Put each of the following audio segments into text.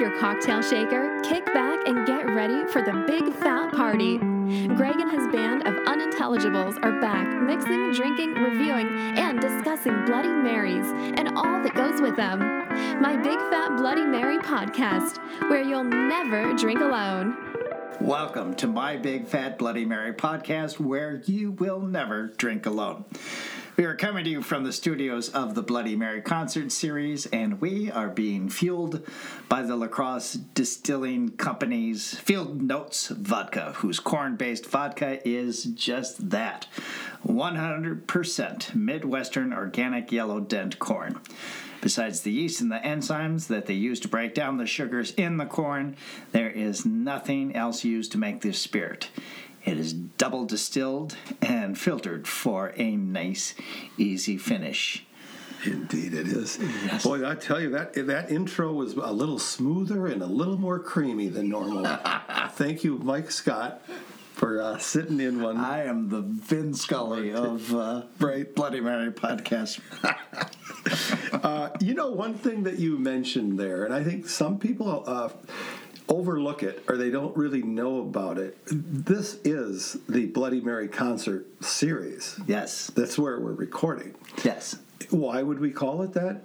your cocktail shaker, kick back, and get ready for the big fat party. Greg and his band of unintelligibles are back, mixing, drinking, reviewing, and discussing Bloody Marys and all that goes with them. My Big Fat Bloody Mary podcast, where you'll never drink alone. Welcome to My Big Fat Bloody Mary podcast, where you will never drink alone. We are coming to you from the studios of the Bloody Mary Concert Series, and we are being fueled by the La Crosse Distilling Company's Field Notes Vodka, whose corn-based vodka is just that, 100% Midwestern organic yellow dent corn. Besides the yeast and the enzymes that they use to break down the sugars in the corn, there is nothing else used to make this spirit. It is double distilled and filtered for a nice, easy finish. Indeed it is. Yes. Boy, I tell you, that intro was a little smoother and a little more creamy than normal. Thank you, Mike Scott, for sitting in one. I am the Vin Scully of Bloody Mary podcast. One thing that you mentioned there, and I think some people overlook it or they don't really know about it. This is the Bloody Mary Concert Series. Yes. That's where we're recording. Yes. Why would we call it that?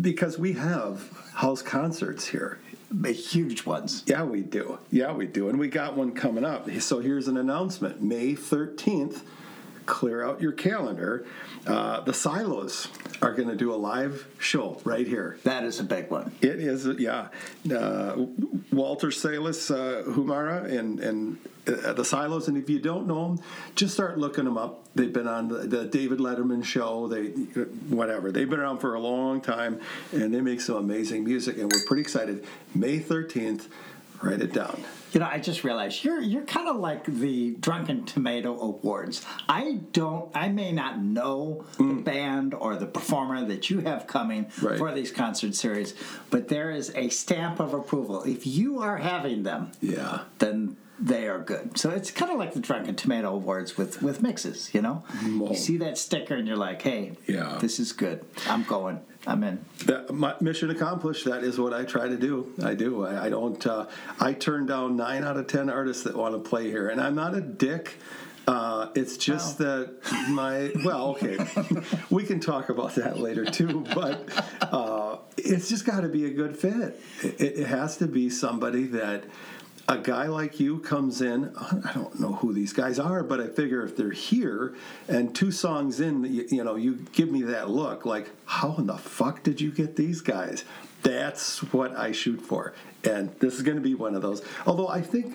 Because we have house concerts here. The huge ones. Yeah, we do. And we got one coming up. So here's an announcement. May 13th, clear out your calendar. The Silos are going to do a live show right here. That is a big one. It is, yeah. Walter Salis, Humara, and the Silos. And if you don't know them, just start looking them up. They've been on the David Letterman show. They've been around for a long time, and they make some amazing music. And we're pretty excited. May 13th. Write it down. I just realized you're kind of like the Drunken Tomato Awards. I may not know the band or the performer that you have coming for these concert series, but there is a stamp of approval. If you are having them, then they are good. So it's kind of like the Drunken Tomato Awards with mixes, You see that sticker and you're like, hey, this is good. I'm going. I'm in. Mission accomplished. That is what I try to do. I do. I turn down 9 out of 10 artists that want to play here. And I'm not a dick. It's just that we can talk about that later too, but it's just got to be a good fit. It has to be somebody that a guy like you comes in. I don't know who these guys are, but I figure if they're here and 2 songs in, you give me that look like, how in the fuck did you get these guys? That's what I shoot for. And this is going to be one of those. Although I think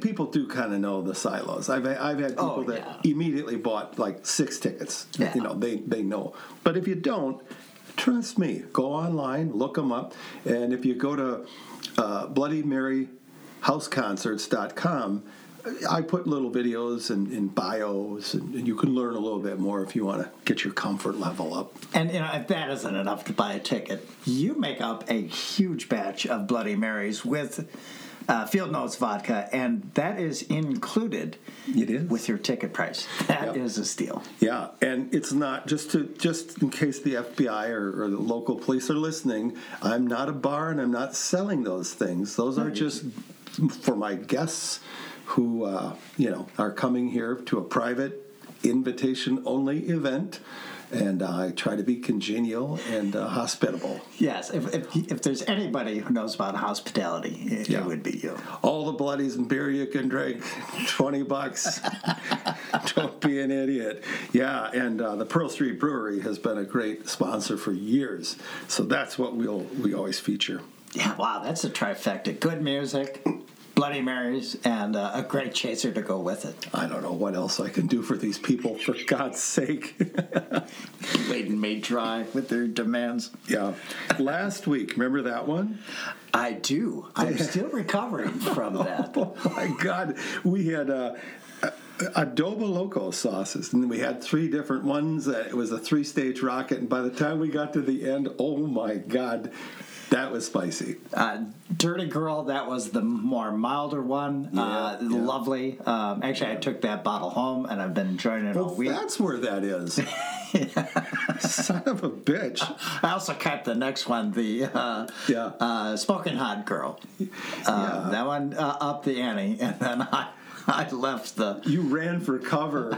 people do kind of know the Silos. I've had people that immediately bought like 6 tickets. Yeah. They know. But if you don't, trust me, go online, look them up. And if you go to BloodyMaryHouseConcerts.com, I put little videos and bios, and you can learn a little bit more if you want to get your comfort level up. And, if that isn't enough to buy a ticket, you make up a huge batch of Bloody Marys with Field Notes Vodka, and that is included with your ticket price. That is a steal. Yeah, and it's not, just in case the FBI or the local police are listening, I'm not a bar and I'm not selling those things. Those are just for my guests who, are coming here to a private invitation-only event. And I try to be congenial and hospitable. Yes, if there's anybody who knows about hospitality, it would be you. All the bloodies and beer you can drink, $20. Don't be an idiot. Yeah, and the Pearl Street Brewery has been a great sponsor for years, so that's what we always feature. Yeah, wow, that's a trifecta. Good music, Bloody Marys, and a great chaser to go with it. I don't know what else I can do for these people, for God's sake. Laden me dry with their demands. Yeah. Last week, remember that one? I do. I'm still recovering from that. Oh, my God. We had adobo loco sauces, and we had 3 different ones. It was a 3-stage rocket, and by the time we got to the end, oh, my God. That was spicy. Dirty Girl, that was the more milder one. Yeah, lovely. I took that bottle home, and I've been enjoying it all week. That's where that is. Son of a bitch. I also cut the next one, the Smoking Hot Girl. That one up the ante, and then I left the... You ran for cover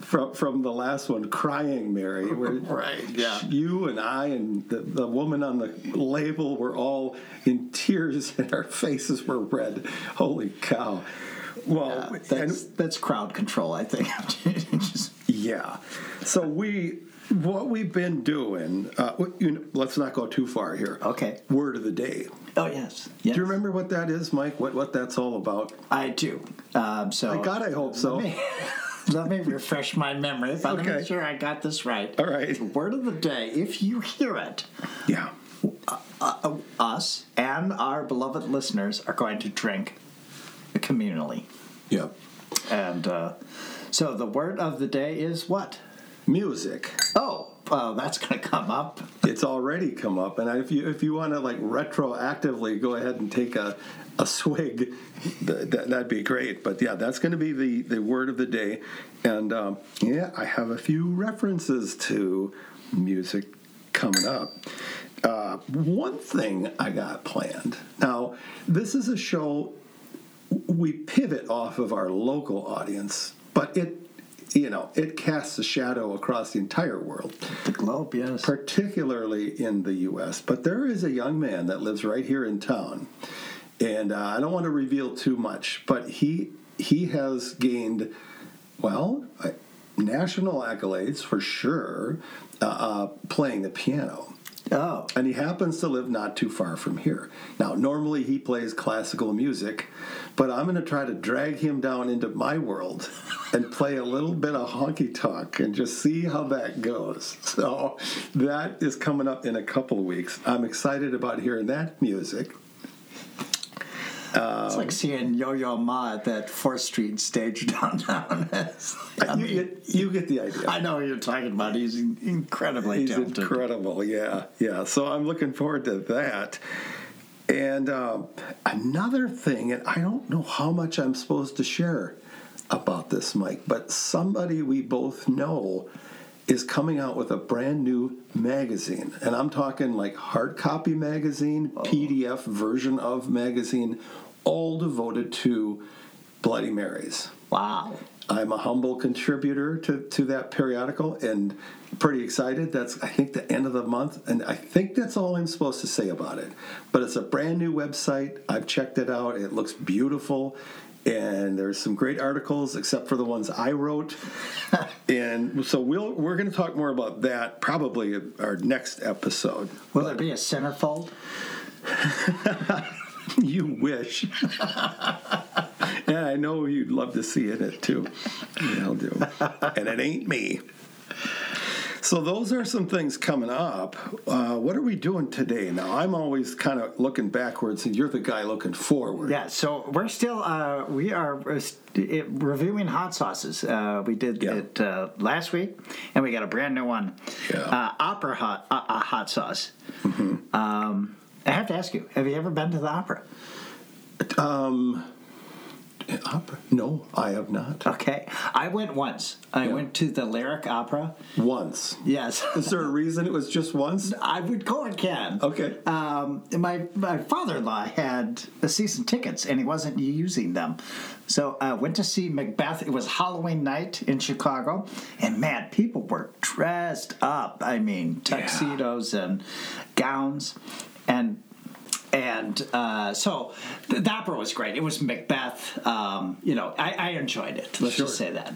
from the last one, Crying Mary. Where right, yeah. You and I and the woman on the label were all in tears and our faces were red. Holy cow. Well, yeah, that's crowd control, I think. Yeah. So what we've been doing, let's not go too far here. Okay. Word of the day. Oh, yes. Do you remember what that is, Mike? What that's all about? I do. I hope so. Let me refresh my memory. But okay. Let me make sure I got this right. All right. Word of the day, if you hear it, us and our beloved listeners are going to drink communally. Yep. And so the word of the day is what? Music. Oh, that's going to come up. It's already come up, and if you want to like retroactively go ahead and take a swig, that'd be great. But yeah, that's going to be the word of the day, and I have a few references to music coming up. One thing I got planned. Now, this is a show. We pivot off of our local audience, but it casts a shadow across the entire world. The globe, yes. Particularly in the U.S. But there is a young man that lives right here in town, and I don't want to reveal too much, but he has gained, national accolades for sure, playing the piano. Oh. And he happens to live not too far from here. Now, normally he plays classical music, but I'm going to try to drag him down into my world and play a little bit of honky-tonk and just see how that goes. So that is coming up in a couple of weeks. I'm excited about hearing that music. It's like seeing Yo-Yo Ma at that 4th Street stage downtown. You get the idea. I know what you're talking about. He's incredibly talented. He's incredible, yeah. So I'm looking forward to that. And another thing, and I don't know how much I'm supposed to share about this, Mike, but somebody we both know is coming out with a brand new magazine. And I'm talking like hard copy magazine, PDF version of magazine, all devoted to Bloody Marys. Wow. I'm a humble contributor to that periodical and pretty excited. That's, I think, the end of the month, and I think that's all I'm supposed to say about it. But it's a brand new website. I've checked it out. It looks beautiful. And there's some great articles, except for the ones I wrote. And so we're going to talk more about that probably in our next episode. Will there be a centerfold? You wish. And I know you'd love to see it, too. Yeah, I'll do. And it ain't me. So those are some things coming up. What are we doing today? Now, I'm always kind of looking backwards, and you're the guy looking forward. Yeah, so we're still reviewing hot sauces. We did it last week, and we got a brand new one, Opera Hot Sauce. Mm-hmm. I have to ask you, have you ever been to the opera? Opera? No, I have not. Okay. I went once. I went to the Lyric Opera. Once? Yes. Is there a reason it was just once? I would go again. Okay. My father-in-law had season tickets, and he wasn't using them. So I went to see Macbeth. It was Halloween night in Chicago, and, man, people were dressed up. I mean, tuxedos and gowns and... And so the opera was great. It was Macbeth. I enjoyed it. Let's just say that.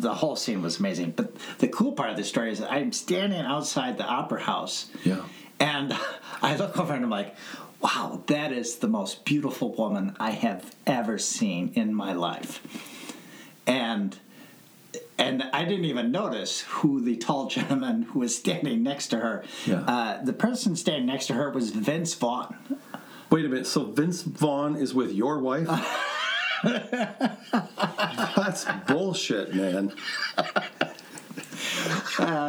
The whole scene was amazing. But the cool part of the story is I'm standing outside the opera house. Yeah. And I look over and I'm like, wow, that is the most beautiful woman I have ever seen in my life. And I didn't even notice who the tall gentleman who was standing next to her. Yeah. The person standing next to her was Vince Vaughn. Wait a minute. So Vince Vaughn is with your wife? That's bullshit, man.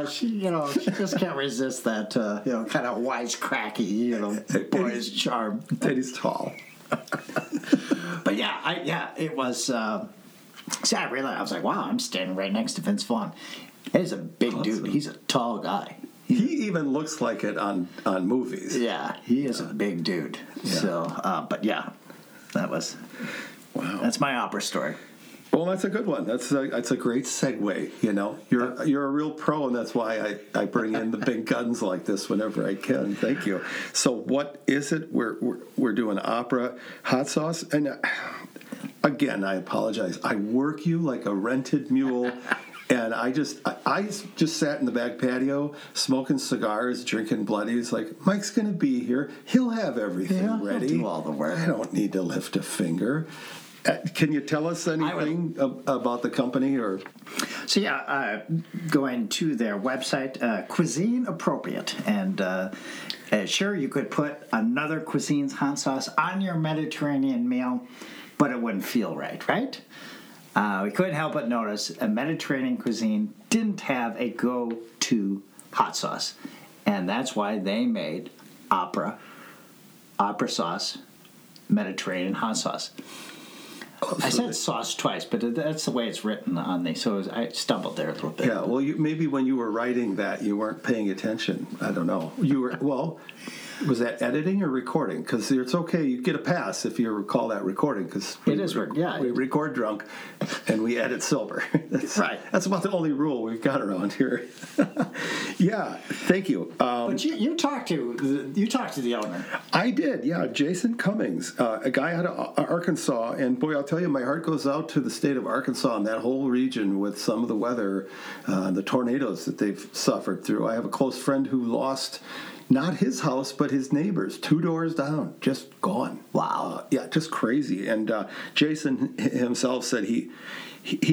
She just can't resist that, kind of wisecracky, boy's charm. And he's tall. But it was. So I realized, I was like, wow, I'm standing right next to Vince Vaughn. He's a big dude. He's a tall guy. He even looks like it on movies. Yeah, he is a big dude. Yeah. So, but yeah, that was wow. That's my opera story. Well, that's a good one. That's a great segue. You know, you're a real pro, and that's why I bring in the big guns like this whenever I can. Thank you. So, what is it? We're doing opera hot sauce, and again, I apologize. I work you like a rented mule. And I just sat in the back patio, smoking cigars, drinking bloodies. Like, Mike's going to be here. He'll have everything ready. He'll do all the work. I don't need to lift a finger. Can you tell us anything about the company? Or so, yeah, going to their website, Cuisine Appropriate. And sure, you could put another cuisine's hot sauce on your Mediterranean meal, but it wouldn't feel right, right? We couldn't help but notice a Mediterranean cuisine didn't have a go-to hot sauce. And that's why they made opera sauce, Mediterranean hot sauce. Oh, I said sauce twice, but that's the way it's written on the, so I stumbled there a little bit. Yeah, well, maybe when you were writing that, you weren't paying attention. I don't know. You were, well... Was that editing or recording? Because it's okay. You get a pass if you recall that recording. Because we record drunk and we edit sober. That's right. That's about the only rule we've got around here. Yeah, thank you. But you talked to the owner. I did. Yeah, Jason Cummings, a guy out of Arkansas, and boy, I'll tell you, my heart goes out to the state of Arkansas and that whole region with some of the weather, the tornadoes that they've suffered through. I have a close friend who lost. Not his house, but his neighbors, 2 doors down, just gone. Wow. Yeah, just crazy. And Jason himself said he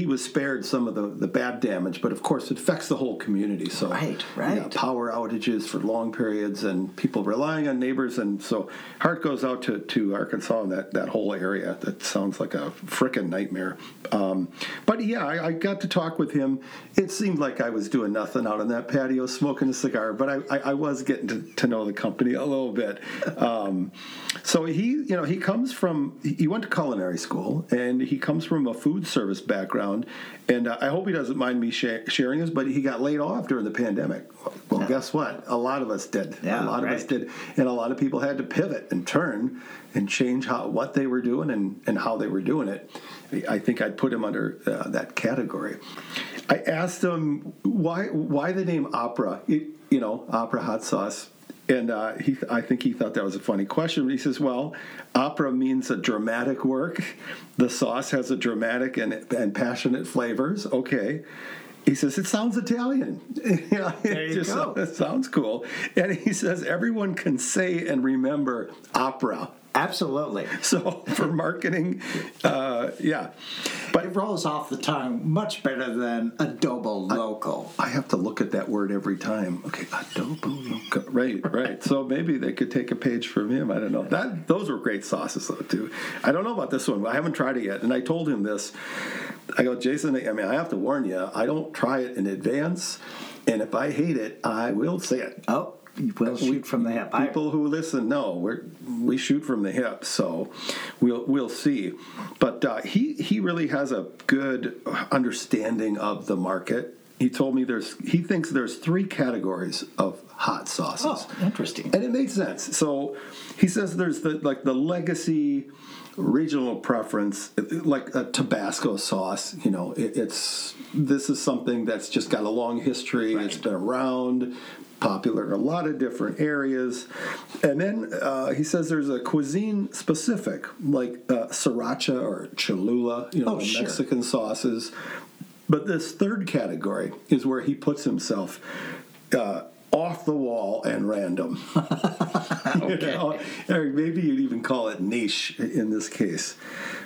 was spared some of the bad damage, but, of course, it affects the whole community. So, right. Yeah, power outages for long periods and people relying on neighbors. And so heart goes out to Arkansas and that whole area. That sounds like a frickin' nightmare. But, yeah, I got to talk with him. It seemed like I was doing nothing out on that patio smoking a cigar, but I was getting to know the company a little bit. So he comes from, he went to culinary school, and he comes from a food service background, and I hope he doesn't mind me sharing this, but he got laid off during the pandemic. Well, guess what? A lot of us did. Yeah, a lot of us did, and a lot of people had to pivot and turn and change what they were doing and how they were doing it. I think I'd put him under that category. I asked him why the name opera, opera hot sauce, and I think he thought that was a funny question. But he says, well, opera means a dramatic work. The sauce has a dramatic and passionate flavors. Okay. He says, it sounds Italian. There you go. It sounds cool. And he says, everyone can say and remember opera. Absolutely. So for marketing, yeah. But it rolls off the tongue much better than adobo loco. I have to look at that word every time. Okay, adobo loco. Right. So maybe they could take a page from him. I don't know. Those were great sauces, though, too. I don't know about this one. I haven't tried it yet. And I told him this. I go, Jason, I have to warn you. I don't try it in advance. And if I hate it, I will say it. Oh. We'll shoot from the hip. People who listen know we shoot from the hip, so we'll see. But he really has a good understanding of the market. He told me he thinks there's 3 categories of hot sauces. Oh, interesting. And it made sense. So he says there's the legacy regional preference, like a Tabasco sauce. This is something that's just got a long history. Right. It's been around. Popular in a lot of different areas. And then he says there's a cuisine specific, like Sriracha or Cholula, Mexican sauces. But this 3rd category is where he puts himself off the wall and random. Okay. Or maybe you'd even call it niche in this case.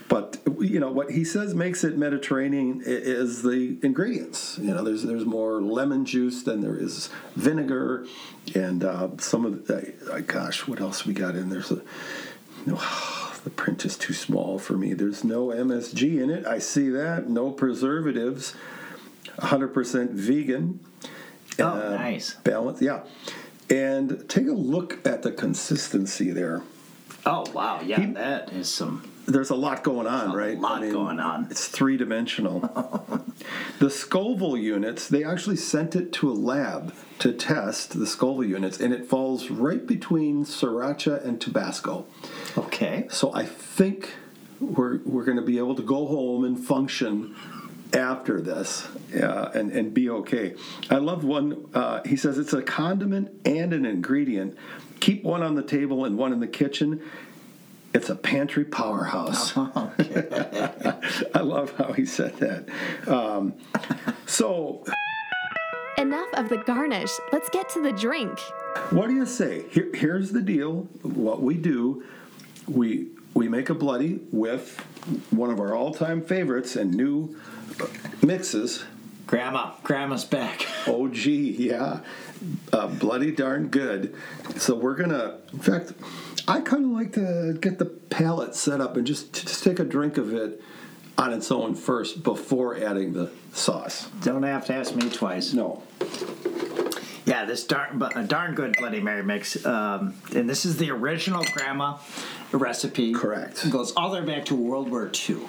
But, what he says makes it Mediterranean is the ingredients. There's more lemon juice than there is vinegar. And some of the... gosh, what else we got in there? The print is too small for me. There's no MSG in it. I see that. No preservatives. 100% vegan. Oh, nice. Balance, yeah. And take a look at the consistency there. Oh, wow. Yeah, that is some... There's a lot going on, right? A lot going on. It's three-dimensional. The Scoville units, they actually sent it to a lab to test the Scoville units, and it falls right between Sriracha and Tabasco. Okay. So I think we're going to be able to go home and function after this and be okay. I love one. He says it's a condiment and an ingredient. Keep one on the table and one in the kitchen. It's a pantry powerhouse. Oh, okay. I love how he said that. Enough of the garnish. Let's get to the drink. What do you say? Here's the deal. What we do, we make a bloody with one of our all-time favorites and new mixes. Grandma's back. Oh, gee, yeah. Bloody darn good. So we're going to, in fact, I kind of like to get the palate set up and just take a drink of it on its own first before adding the sauce. Don't have to ask me twice. No. Yeah, this darn good Bloody Mary mix. And this is the original Grandma recipe. Correct. It goes all the way back to World War II.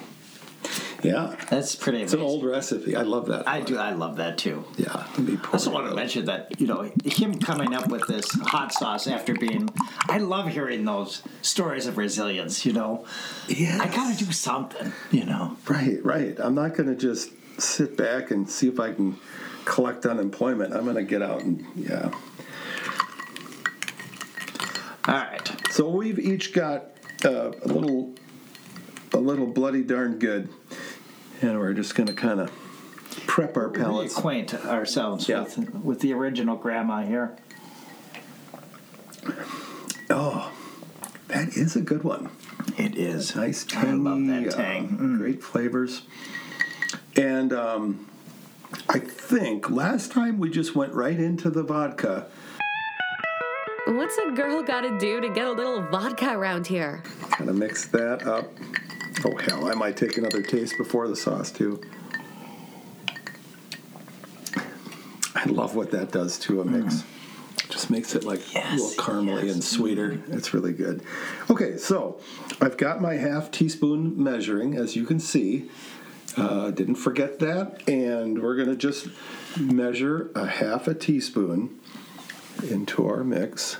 Yeah. That's pretty amazing. It's an old recipe. I love that. I do. I love that, too. Yeah. I also want to mention that, you know, him coming up with this hot sauce after being... I love hearing those stories of resilience, you know. Yeah. I got to do something, you know. Right. I'm not going to just sit back and see if I can collect unemployment. I'm going to get out and, yeah. All right. So we've each got a little bloody darn good. And we're just going to kind of prep our palates. Reacquaint ourselves with the original Grandma here. Oh, that is a good one. It is. Nice tang. I love that tang. Great flavors. And I think last time we just went right into the vodka. What's a girl got to do to get a little vodka around here? Kind of mix that up. Oh, hell, I might take another taste before the sauce, too. I love what that does to a mix. Just makes it, like, a little caramely and sweeter. It's really good. Okay, so I've got my half teaspoon measuring, as you can see. Didn't forget that. And we're going to just measure a half a teaspoon into our mix.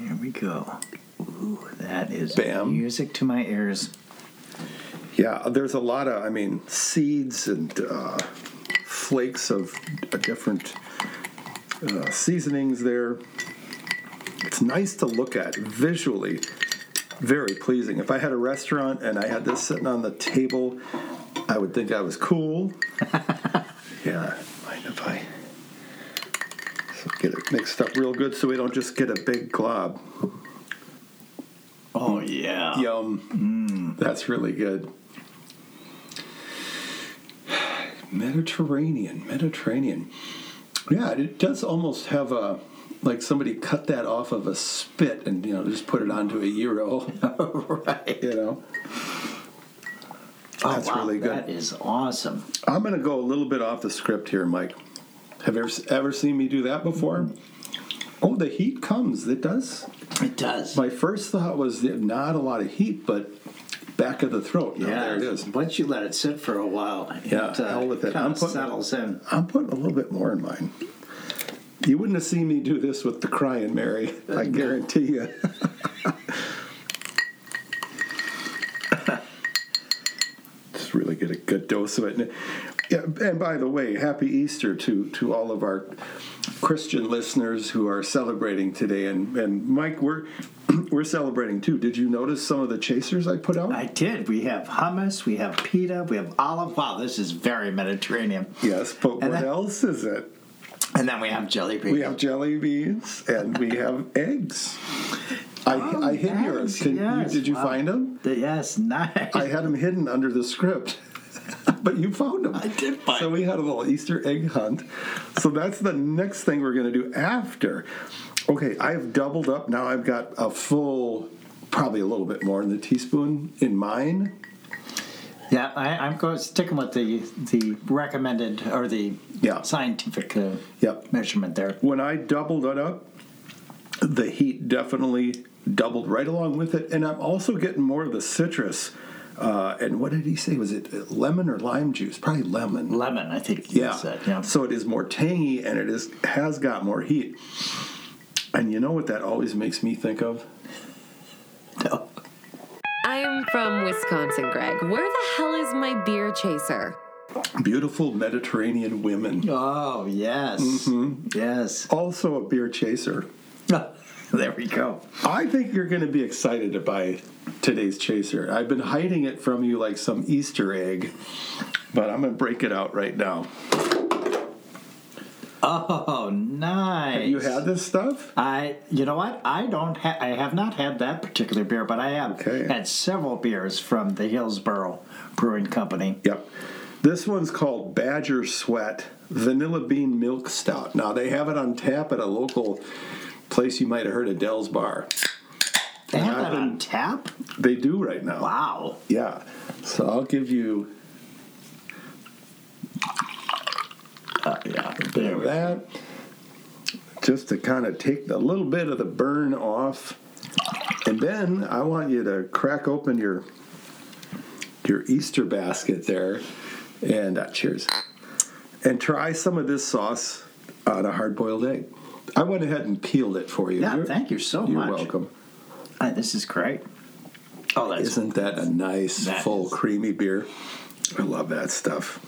There we go. Ooh, that is music to my ears. Yeah, there's a lot of, seeds and flakes of different seasonings there. It's nice to look at visually, very pleasing. If I had a restaurant and I had this sitting on the table, I would think I was cool. Yeah, mind if I get it mixed up real good so we don't just get a big glob. Oh, yeah. Yum. Mm. That's really good. Mediterranean. Yeah, it does almost have a, like somebody cut that off of a spit and, you know, just put it onto a gyro. Right. You know? Oh, that's really good. That is awesome. I'm going to go a little bit off the script here, Mike. Have you ever seen me do that before? Oh, the heat comes. It does. It does. My first thought was not a lot of heat, but back of the throat. Yeah, there it is. Once you let it sit for a while, settles in. I'm putting a little bit more in mine. You wouldn't have seen me do this with the Crying Mary, I guarantee you. Just really get a good dose of it. Yeah, and by the way, happy Easter to all of our Christian listeners who are celebrating today. And Mike, we're celebrating too. Did you notice some of the chasers I put out? I did. We have hummus, we have pita, we have olive. Wow, this is very Mediterranean. Yes, but what else is it? And then we have jelly beans. We have jelly beans, and we have eggs. I hid yours. Did you find them? Yes, nice. I had them hidden under the script. But you found them. I did find them. So we had a little Easter egg hunt. So that's the next thing we're going to do after. Okay, I've doubled up. Now I've got a full, probably a little bit more than the teaspoon in mine. Yeah, I'm going sticking with the recommended or the scientific measurement there. When I doubled it up, the heat definitely doubled right along with it. And I'm also getting more of the citrus And what did he say? Was it lemon or lime juice? Probably lemon. Lemon, I think he said. Yeah. So it is more tangy, and it has got more heat. And you know what that always makes me think of? No. I'm from Wisconsin, Greg. Where the hell is my beer chaser? Beautiful Mediterranean women. Oh, yes. Mm-hmm. Yes. Also a beer chaser. There we go. I think you're going to be excited by today's chaser. I've been hiding it from you like some Easter egg, but I'm going to break it out right now. Oh, nice. Have you had this stuff? You know what? I have not had that particular beer, but I have had several beers from the Hillsboro Brewing Company. Yep. This one's called Badger Sweat Vanilla Bean Milk Stout. Now, they have it on tap at a local place you might have heard of, Dell's Bar. They have that on tap? They do right now. Wow. Yeah. So I'll give you... yeah, there that. Just to kind of take a little bit of the burn off. And then I want you to crack open your Easter basket there. And cheers. And try some of this sauce on a hard-boiled egg. I went ahead and peeled it for you. Yeah, thank you so much. You're welcome. This is great. Oh, that's Isn't that a nice, full, creamy beer? I love that stuff.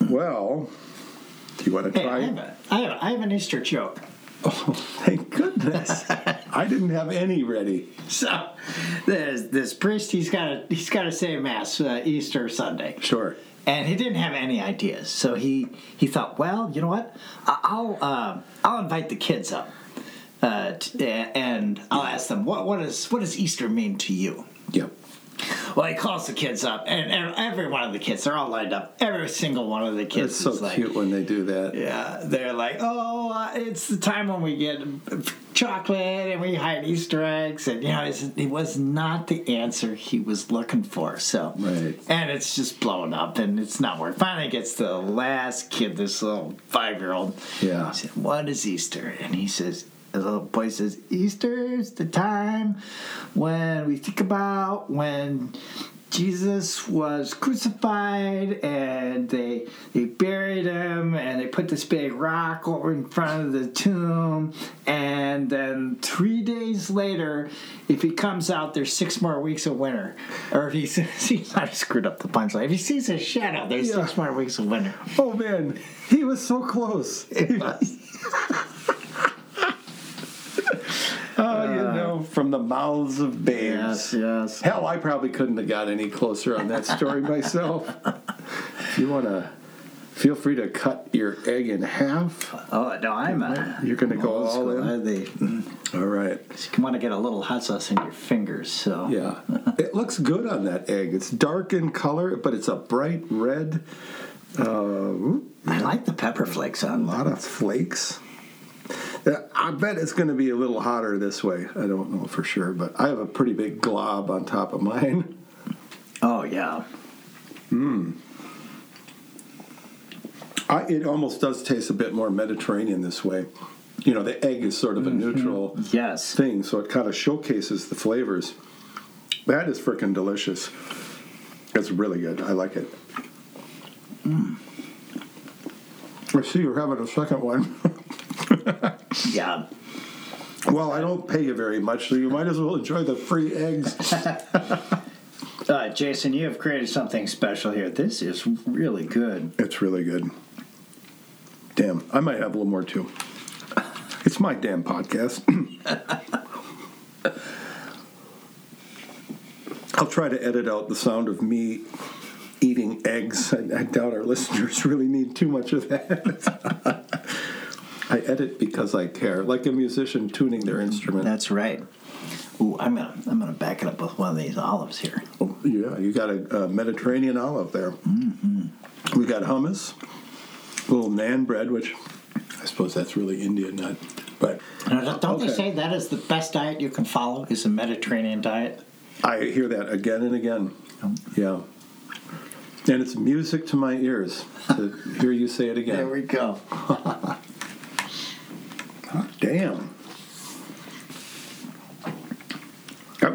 Well, do you want to try it? I have an Easter joke. Oh, thank goodness. I didn't have any ready. So, there's this priest, he's got to say Mass Easter Sunday. Sure. And he didn't have any ideas, so he thought, well, you know what? I'll invite the kids up, and I'll ask them what does Easter mean to you? Yep. Well, he calls the kids up, and every one of the kids, they're all lined up. Every single one of the kids. It's so cute when they do that. Yeah, they're like, it's the time when we get chocolate and we hide Easter eggs, and it was not the answer he was looking for. So, right. And it's just blown up, and it's not working. Finally, gets the last kid, this little 5-year-old. Yeah. He said, "What is Easter?" And he says. The little boy says, "Easter's the time when we think about when Jesus was crucified and they buried him and they put this big rock over in front of the tomb. And then 3 days later, if he comes out, there's 6 more weeks of winter. Or if he sees, I screwed up the punchline. If he sees a shadow, there's 6 more weeks of winter." Oh, man. He was so close. It was. From the mouths of babes. Yes. Hell, I probably couldn't have got any closer on that story myself. If you want to, feel free to cut your egg in half. Oh, no, you're going to go all in? All right. You want to get a little hot sauce in your fingers, so. Yeah. It looks good on that egg. It's dark in color, but it's a bright red. I like the pepper flakes on there. A lot of flakes. I bet it's going to be a little hotter this way. I don't know for sure, but I have a pretty big glob on top of mine. Oh, yeah. Mmm. It almost does taste a bit more Mediterranean this way. The egg is sort of a neutral thing, so it kind of showcases the flavors. That is freaking delicious. It's really good. I like it. Mmm. I see you're having a second one. Yeah. Well, I don't pay you very much, so you might as well enjoy the free eggs. Jason, you have created something special here. This is really good. It's really good. Damn, I might have a little more, too. It's my damn podcast. I'll try to edit out the sound of me eating eggs. I doubt our listeners really need too much of that. I edit because I care, like a musician tuning their instrument. That's right. Ooh, I'm gonna back it up with one of these olives here. Oh, yeah, you got a Mediterranean olive there. Mm-hmm. We got hummus, a little naan bread, which I suppose that's really Indian, not. But don't they say that is the best diet you can follow is a Mediterranean diet? I hear that again and again. Oh. Yeah. And it's music to my ears to hear you say it again. There we go. Damn.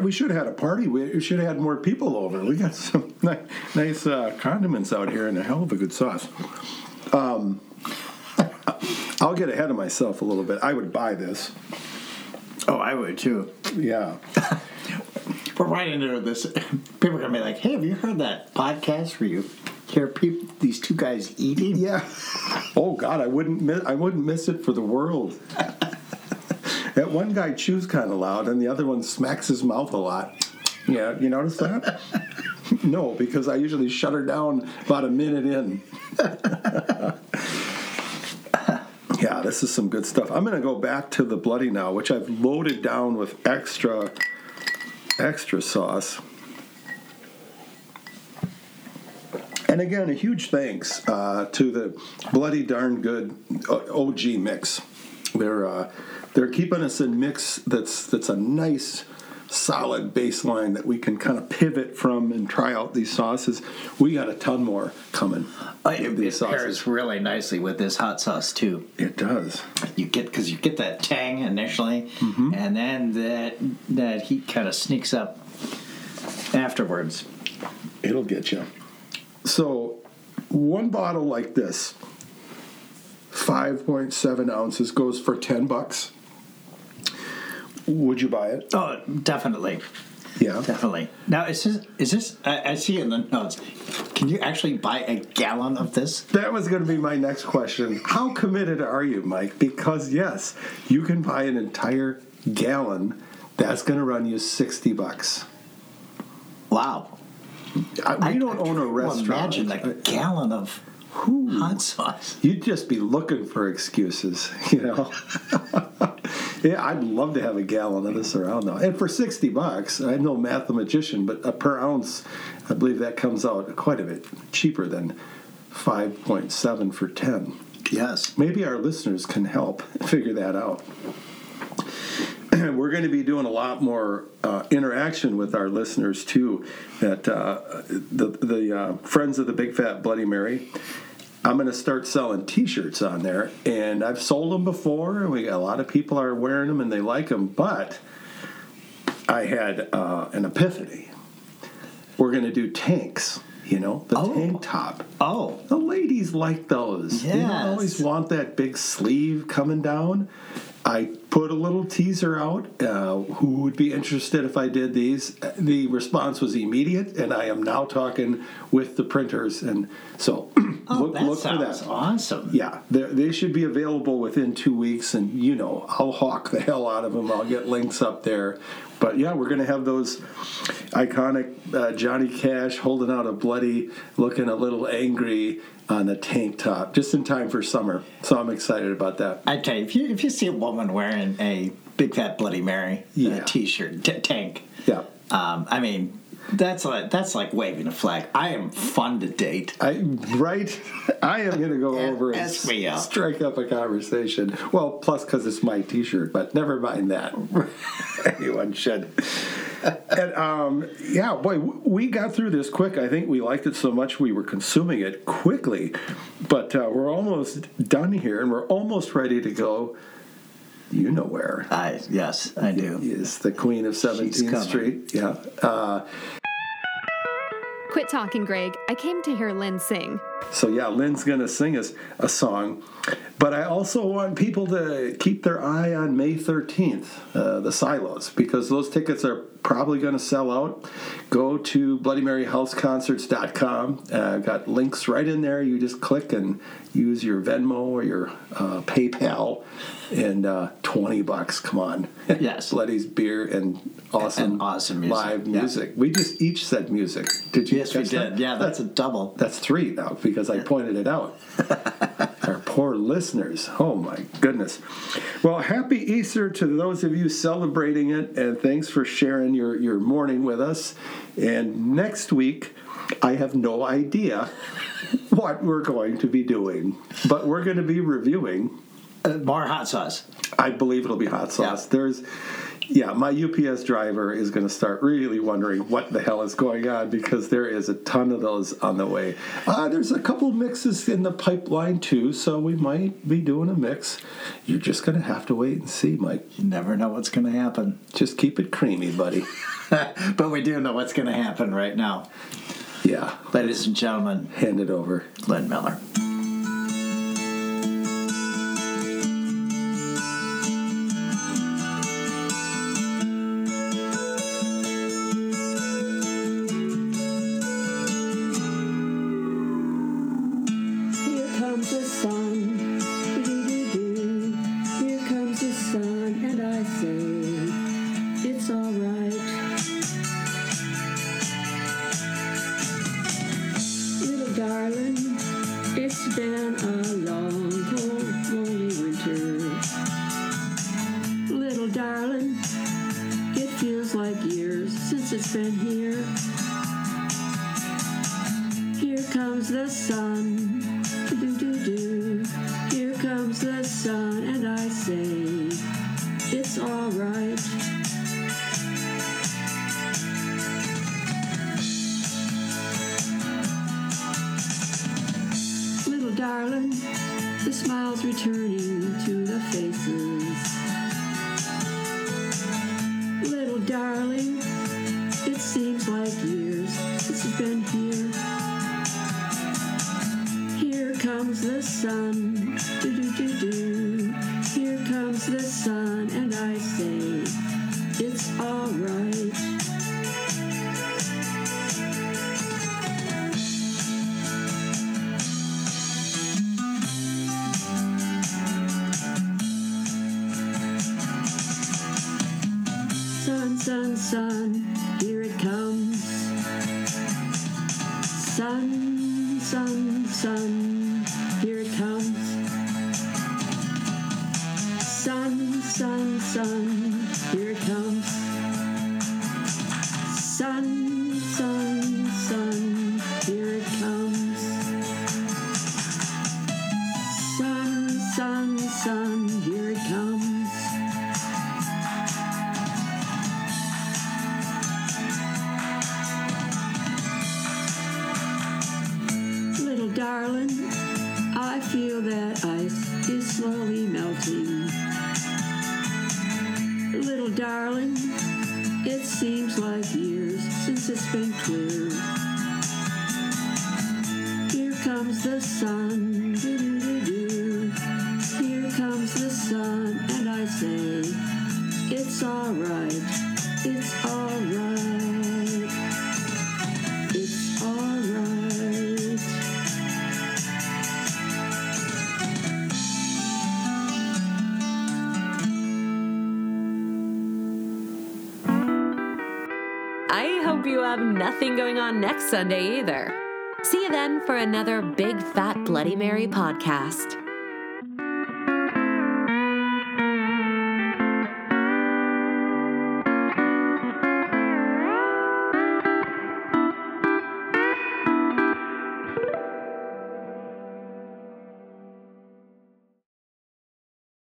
We should have had a party. We should have had more people over. We got some nice condiments out here and a hell of a good sauce. I'll get ahead of myself a little bit. I would buy this. Oh, I would, too. Yeah. We're right into this. People are going to be like, hey, have you heard that podcast where you hear these two guys eating? Yeah. Oh, God, I wouldn't miss it for the world. That one guy chews kind of loud, and the other one smacks his mouth a lot. Yeah, you notice that? No, because I usually shut her down about a minute in. Yeah, this is some good stuff. I'm going to go back to the bloody now, which I've loaded down with extra sauce. And again, a huge thanks to the bloody darn good OG mix. They're keeping us in mix that's a nice, solid baseline that we can kind of pivot from and try out these sauces. We got a ton more coming. It pairs really nicely with this hot sauce, too. It does. Because you get that tang initially, mm-hmm. and then that heat kind of sneaks up afterwards. It'll get you. So one bottle like this, 5.7 ounces, goes for $10. Would you buy it? Oh, definitely. Yeah, definitely. Now, is this? I see in the notes. Can you actually buy a gallon of this? That was going to be my next question. How committed are you, Mike? Because yes, you can buy an entire gallon. That's going to run you $60. Wow. I don't own a restaurant. Imagine a gallon of hot sauce. You'd just be looking for excuses, you know. Yeah, I'd love to have a gallon of this around now. And for $60, I'm no mathematician, but per ounce, I believe that comes out quite a bit cheaper than 5.7 for 10. Yes. Maybe our listeners can help figure that out. We're going to be doing a lot more interaction with our listeners, too, at the Friends of the Big Fat Bloody Mary. I'm going to start selling T-shirts on there, and I've sold them before, and we got a lot of people are wearing them, and they like them, but I had an epiphany. We're going to do tanks, you know, the tank top. Oh. The ladies like those. Yes. They don't always want that big sleeve coming down. I put a little teaser out, who would be interested if I did these. The response was immediate, and I am now talking with the printers. And so look for that. That sounds awesome. Yeah, they should be available within 2 weeks, and, you know, I'll hawk the hell out of them. I'll get links up there. But, yeah, we're going to have those iconic Johnny Cash holding out a bloody, looking a little angry on a tank top, just in time for summer. So I'm excited about that. Okay, if you see a woman wearing a Big Fat Bloody Mary T-shirt, tank, yeah, I mean, that's like waving a flag. I am fun to date. I am going to go over and strike up a conversation. Well, plus because it's my T-shirt, but never mind that. Anyone should. And, yeah, boy, we got through this quick. I think we liked it so much we were consuming it quickly. But we're almost done here, and we're almost ready to go. You know where. Yes, I do. Is the Queen of 17th Street. Yeah. Quit talking, Greg. I came to hear Lynn sing. So, yeah, Lynn's going to sing us a song. But I also want people to keep their eye on May 13th, the Silos, because those tickets are probably going to sell out. Go to BloodyMaryHouseConcerts.com. Got links right in there. You just click and use your Venmo or your PayPal, and $20. Come on. Yes. Bloodies, beer, and awesome music. Live music. Yeah. We just each said music. Did you? Yes, we did. That? Yeah, that's a double. That's three now because I pointed it out. Our poor listeners. Oh, my goodness. Well, happy Easter to those of you celebrating it, and thanks for sharing your morning with us. And next week, I have no idea what we're going to be doing, but we're going to be reviewing... more hot sauce. I believe it'll be hot sauce. Yeah. My UPS driver is going to start really wondering what the hell is going on because there is a ton of those on the way. There's a couple mixes in the pipeline, too, so we might be doing a mix. You're just going to have to wait and see, Mike. You never know what's going to happen. Just keep it creamy, buddy. But we do know what's going to happen right now. Yeah. Ladies and gentlemen. Hand it over. Glenn Miller. Next Sunday either. See you then for another Big Fat Bloody Mary podcast.